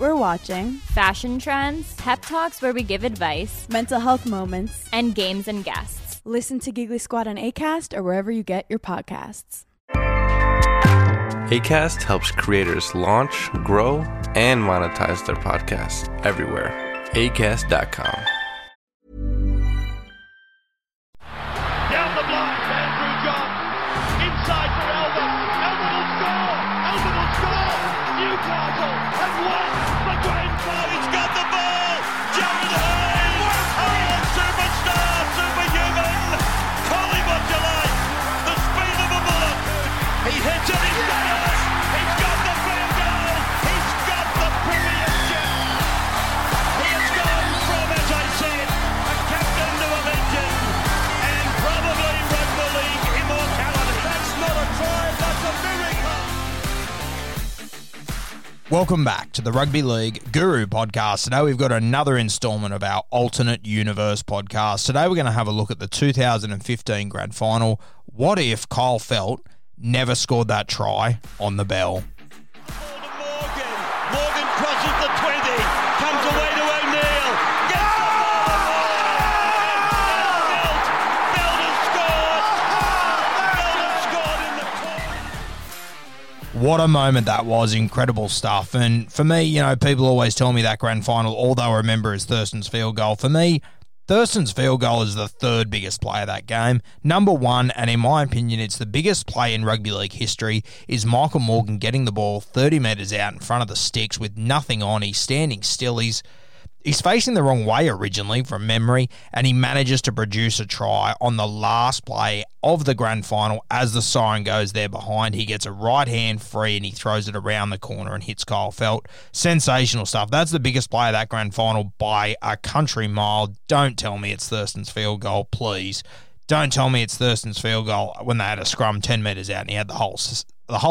we're watching, fashion trends, pep talks where we give advice, mental health moments, and games and guests. Listen to Giggly Squad on Acast or wherever you get your podcasts. Acast helps creators launch, grow, and monetize their podcasts everywhere. Acast.com. Down the block, Andrew Johns. Inside for Elba. Elba will score. Elba will score. Newcastle has won the Grand Final. He's got the ball. Jared Hayes. Superstar. He hits it, he scores! He's got the field goal! He's got the premiership! He has gone from, as I said, a captain to a legend, and probably Rugby League immortality. That's not a try, that's a miracle! Welcome back to the Rugby League Guru podcast. Today we've got another installment of our alternate universe podcast. Today we're going to have a look at the 2015 Grand Final. What if Kyle Feldt never scored that try on the bell? Morgan crosses the 20, comes away to O'Neill. Gets the ball to Morgan. Feldt has scored. Feldt has scored in the corner. What a moment that was. Incredible stuff. And for me, you know, people always tell me that grand final, all they'll remember is Thurston's field goal. For me, Thurston's field goal is the third biggest play of that game. Number one, and in my opinion, it's the biggest play in rugby league history, is Michael Morgan getting the ball 30 metres out in front of the sticks with nothing on. He's standing still. He's facing the wrong way originally from memory, and he manages to produce a try on the last play of the grand final. As the siren goes there behind, he gets a right hand free and he throws it around the corner and hits Kyle Feldt. Sensational stuff. That's the biggest play of that grand final by a country mile. Don't tell me it's Thurston's field goal, please. Don't tell me it's Thurston's field goal when they had a scrum 10 metres out and he had the whole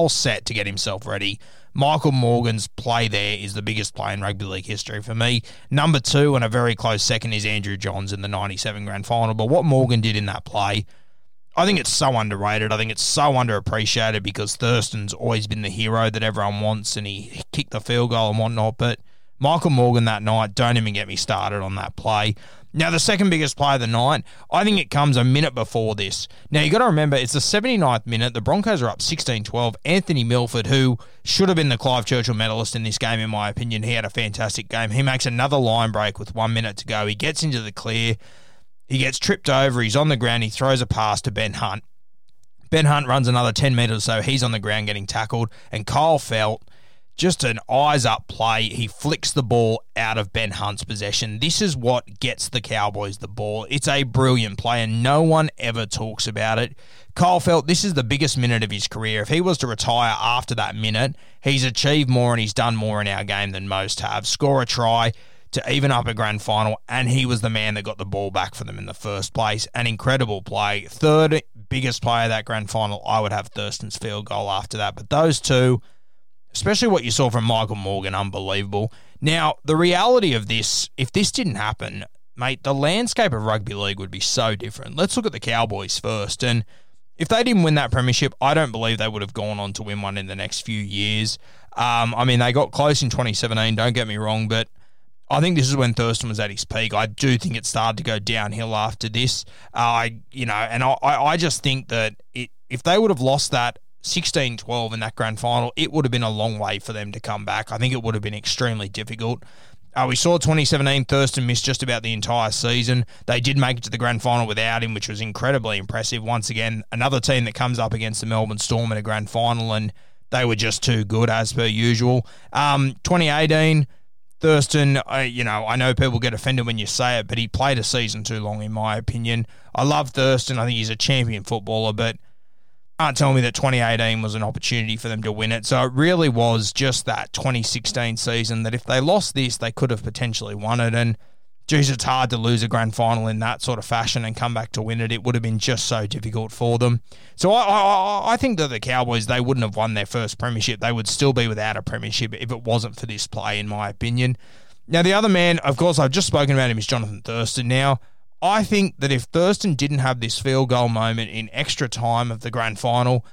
set to get himself ready. Michael Morgan's play there is the biggest play in rugby league history for me. Number two, and a very close second, is Andrew Johns in the 97 grand final. But what Morgan did in that play, I think it's so underrated. I think it's so underappreciated because Thurston's always been the hero that everyone wants and he kicked the field goal and whatnot. But Michael Morgan that night, don't even get me started on that play. Now, the second biggest play of the night, I think it comes a minute before this. Now, you've got to remember, it's the 79th minute. The Broncos are up 16-12. Anthony Milford, who should have been the Clive Churchill medalist in this game, in my opinion, he had a fantastic game. He makes another line break with 1 minute to go. He gets into the clear. He gets tripped over. He's on the ground. He throws a pass to Ben Hunt. Ben Hunt runs another 10 metres or so. He's on the ground getting tackled. And Kyle Feldt, just an eyes-up play. He flicks the ball out of Ben Hunt's possession. This is what gets the Cowboys the ball. It's a brilliant play, and no one ever talks about it. Kyle Feldt, this is the biggest minute of his career. If he was to retire after that minute, he's achieved more and he's done more in our game than most have. Score a try to even up a grand final, and he was the man that got the ball back for them in the first place. An incredible play. Third biggest play of that grand final, I would have Thurston's field goal after that. But those two, especially what you saw from Michael Morgan, unbelievable. Now, the reality of this, if this didn't happen, mate, the landscape of rugby league would be so different. Let's look at the Cowboys first. And if they didn't win that premiership, I don't believe they would have gone on to win one in the next few years. I mean, they got close in 2017, don't get me wrong, but I think this is when Thurston was at his peak. I do think it started to go downhill after this. I just think that if they would have lost that 16-12 in that grand final, it would have been a long way for them to come back. I think it would have been extremely difficult. We saw 2017 Thurston miss just about the entire season. They did make it to the grand final without him, which was incredibly impressive. Once again, another team that comes up against the Melbourne Storm in a grand final, and they were just too good as per usual. 2018, Thurston, I know people get offended when you say it, but he played a season too long in my opinion. I love Thurston. I think he's a champion footballer, but can't tell me that 2018 was an opportunity for them to win it. So it really was just that 2016 season that if they lost this, they could have potentially won it. And geez, it's hard to lose a grand final in that sort of fashion and come back to win it. It would have been just so difficult for them. So I think that the Cowboys, they wouldn't have won their first premiership. They would still be without a premiership if it wasn't for this play, in my opinion. Now, the other man, of course, I've just spoken about him, is Jonathan Thurston. Now, I think that if Thurston didn't have this field goal moment in extra time of the grand final,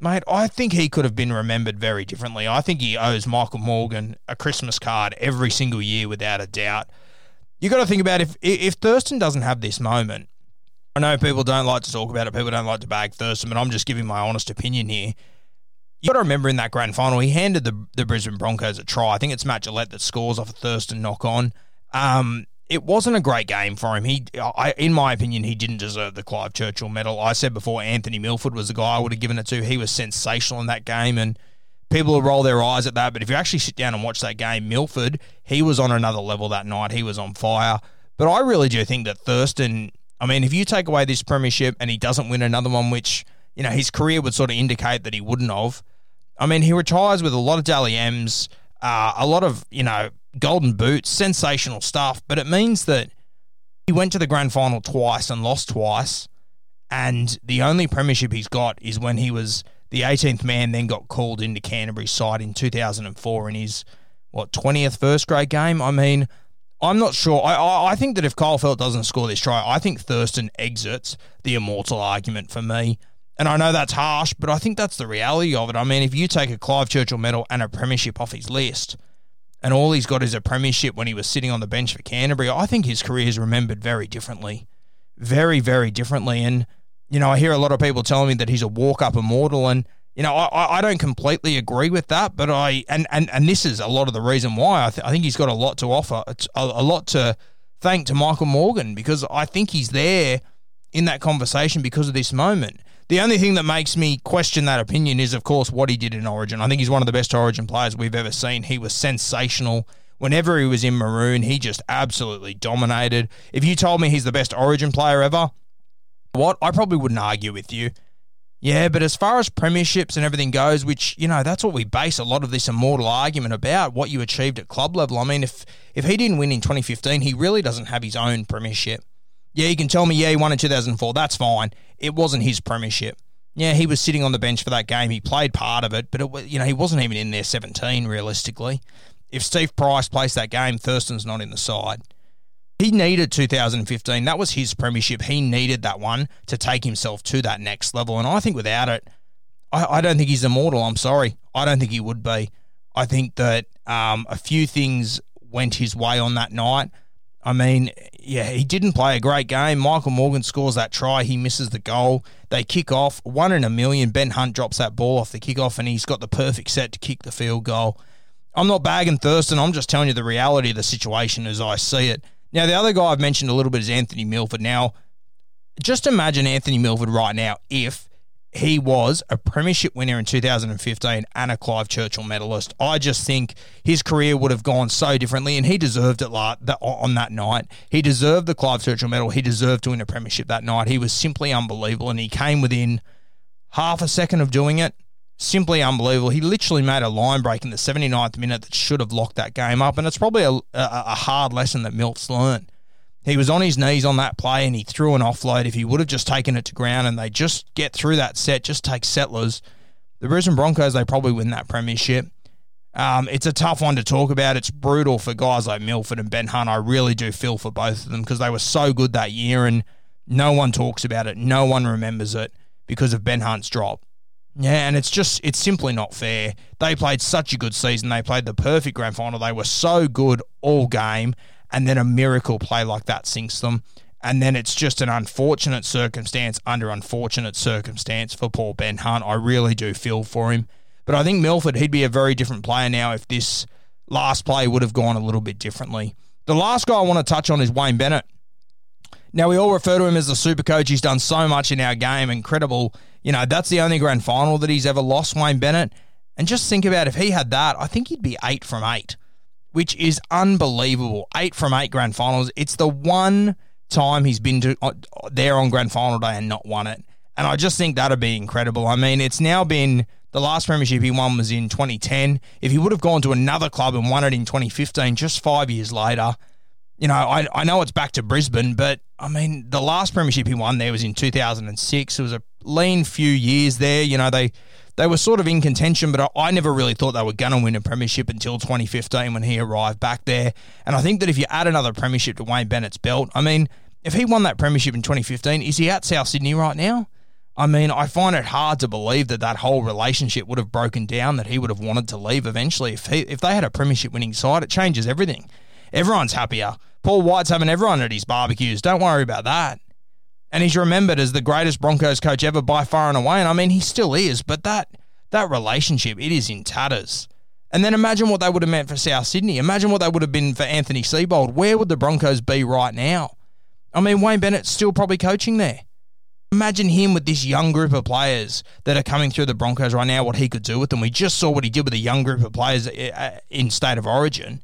mate, I think he could have been remembered very differently. I think he owes Michael Morgan a Christmas card every single year, without a doubt. You got to think about if Thurston doesn't have this moment. I know people don't like to talk about it, people don't like to bag Thurston, but I'm just giving my honest opinion here. You got to remember in that grand final, he handed the Brisbane Broncos a try. I think it's Matt Gillette that scores off a Thurston knock-on. It wasn't a great game for him. In my opinion, he didn't deserve the Clive Churchill medal. I said before, Anthony Milford was the guy I would have given it to. He was sensational in that game, and people will roll their eyes at that, but if you actually sit down and watch that game, Milford, he was on another level that night. He was on fire. But I really do think that Thurston, I mean, if you take away this premiership and he doesn't win another one, which, you know, his career would sort of indicate that he wouldn't have, I mean, he retires with a lot of Dally M's, a lot of, you know, golden boots, sensational stuff, but it means that he went to the grand final twice and lost twice, and the only premiership he's got is when he was the 18th man, then got called into Canterbury's side in 2004 in his, 20th first grade game? I mean, I'm not sure. I think that if Kyle Feldt doesn't score this try, I think Thurston exits the immortal argument for me. And I know that's harsh, but I think that's the reality of it. I mean, if you take a Clive Churchill medal and a premiership off his list, and all he's got is a premiership when he was sitting on the bench for Canterbury, I think his career is remembered very differently. Very, very differently. And, you know, I hear a lot of people telling me that he's a walk-up immortal, and, you know, I don't completely agree with that, but and this is a lot of the reason why I think he's got a lot to offer. It's a lot to thank to Michael Morgan, because I think he's there in that conversation because of this moment. The only thing that makes me question that opinion is, of course, what he did in Origin. I think he's one of the best Origin players we've ever seen. He was sensational. Whenever he was in maroon, he just absolutely dominated. If you told me he's the best Origin player ever, I probably wouldn't argue with you. Yeah, but as far as premierships and everything goes, which, you know, that's what we base a lot of this immortal argument about, what you achieved at club level. I mean, if he didn't win in 2015, he really doesn't have his own premiership. Yeah, you can tell me, yeah, he won in 2004. That's fine. It wasn't his premiership. Yeah, he was sitting on the bench for that game. He played part of it, but he wasn't even in there 17, realistically. If Steve Price plays that game, Thurston's not in the side. He needed 2015. That was his premiership. He needed that one to take himself to that next level. And I think without it, I don't think he's immortal. I'm sorry. I don't think he would be. I think that a few things went his way on that night. I mean, yeah, he didn't play a great game. Michael Morgan scores that try. He misses the goal. They kick off. One in a million. Ben Hunt drops that ball off the kickoff, and he's got the perfect set to kick the field goal. I'm not bagging Thurston. I'm just telling you the reality of the situation as I see it. Now, the other guy I've mentioned a little bit is Anthony Milford. Now, just imagine Anthony Milford right now if he was a premiership winner in 2015 and a Clive Churchill medalist. I just think his career would have gone so differently, and he deserved it on that night. He deserved the Clive Churchill medal. He deserved to win a premiership that night. He was simply unbelievable, and he came within half a second of doing it. Simply unbelievable. He literally made a line break in the 79th minute that should have locked that game up, and it's probably a hard lesson that Milf's learned. He was on his knees on that play, and he threw an offload. If he would have just taken it to ground and they just get through that set, just take settlers, the Brisbane Broncos, they probably win that premiership. It's a tough one to talk about. It's brutal for guys like Milford and Ben Hunt. I really do feel for both of them because they were so good that year, and no one talks about it. No one remembers it because of Ben Hunt's drop. Yeah, and it's simply not fair. They played such a good season. They played the perfect grand final. They were so good all game, and then a miracle play like that sinks them. And then it's just an unfortunate circumstance under unfortunate circumstance for poor Ben Hunt. I really do feel for him. But I think Milford, he'd be a very different player now if this last play would have gone a little bit differently. The last guy I want to touch on is Wayne Bennett. Now, we all refer to him as the super coach. He's done so much in our game. Incredible. You know, that's the only grand final that he's ever lost, Wayne Bennett. And just think about if he had that, I think he'd be 8 from 8, which is unbelievable. 8 from 8 grand finals. It's the one time he's been there on grand final day and not won it. And I just think that'd be incredible. I mean, it's now been the last premiership he won was in 2010. If he would have gone to another club and won it in 2015, just 5 years later, you know, I know it's back to Brisbane, but, I mean, the last premiership he won there was in 2006. It was a lean few years there. You know, they were sort of in contention, but I never really thought they were going to win a premiership until 2015 when he arrived back there. And I think that if you add another premiership to Wayne Bennett's belt, I mean, if he won that premiership in 2015, is he at South Sydney right now? I mean, I find it hard to believe that that whole relationship would have broken down, that he would have wanted to leave eventually. If they had a premiership winning side, it changes everything. Everyone's happier. Paul White's having everyone at his barbecues. Don't worry about that. And he's remembered as the greatest Broncos coach ever by far and away. And I mean, he still is, but that relationship, it is in tatters. And then imagine what they would have meant for South Sydney. Imagine what they would have been for Anthony Seibold. Where would the Broncos be right now? I mean, Wayne Bennett's still probably coaching there. Imagine him with this young group of players that are coming through the Broncos right now, what he could do with them. We just saw what he did with a young group of players in State of Origin.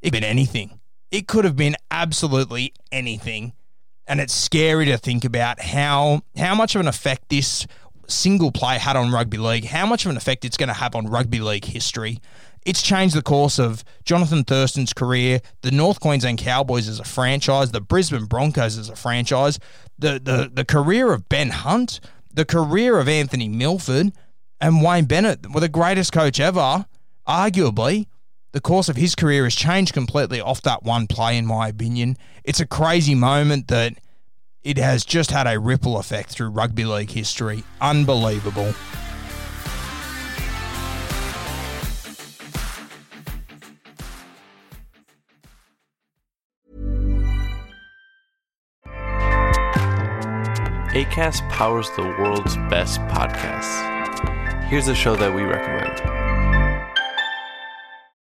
It could have been anything. It could have been absolutely anything. And it's scary to think about how much of an effect this single play had on rugby league, how much of an effect it's going to have on rugby league history. It's changed the course of Jonathan Thurston's career, the North Queensland Cowboys as a franchise, the Brisbane Broncos as a franchise, the career of Ben Hunt, the career of Anthony Milford, and Wayne Bennett were the greatest coach ever, arguably. The course of his career has changed completely off that one play, in my opinion. It's a crazy moment that it has just had a ripple effect through rugby league history. Unbelievable. Acast powers the world's best podcasts. Here's a show that we recommend.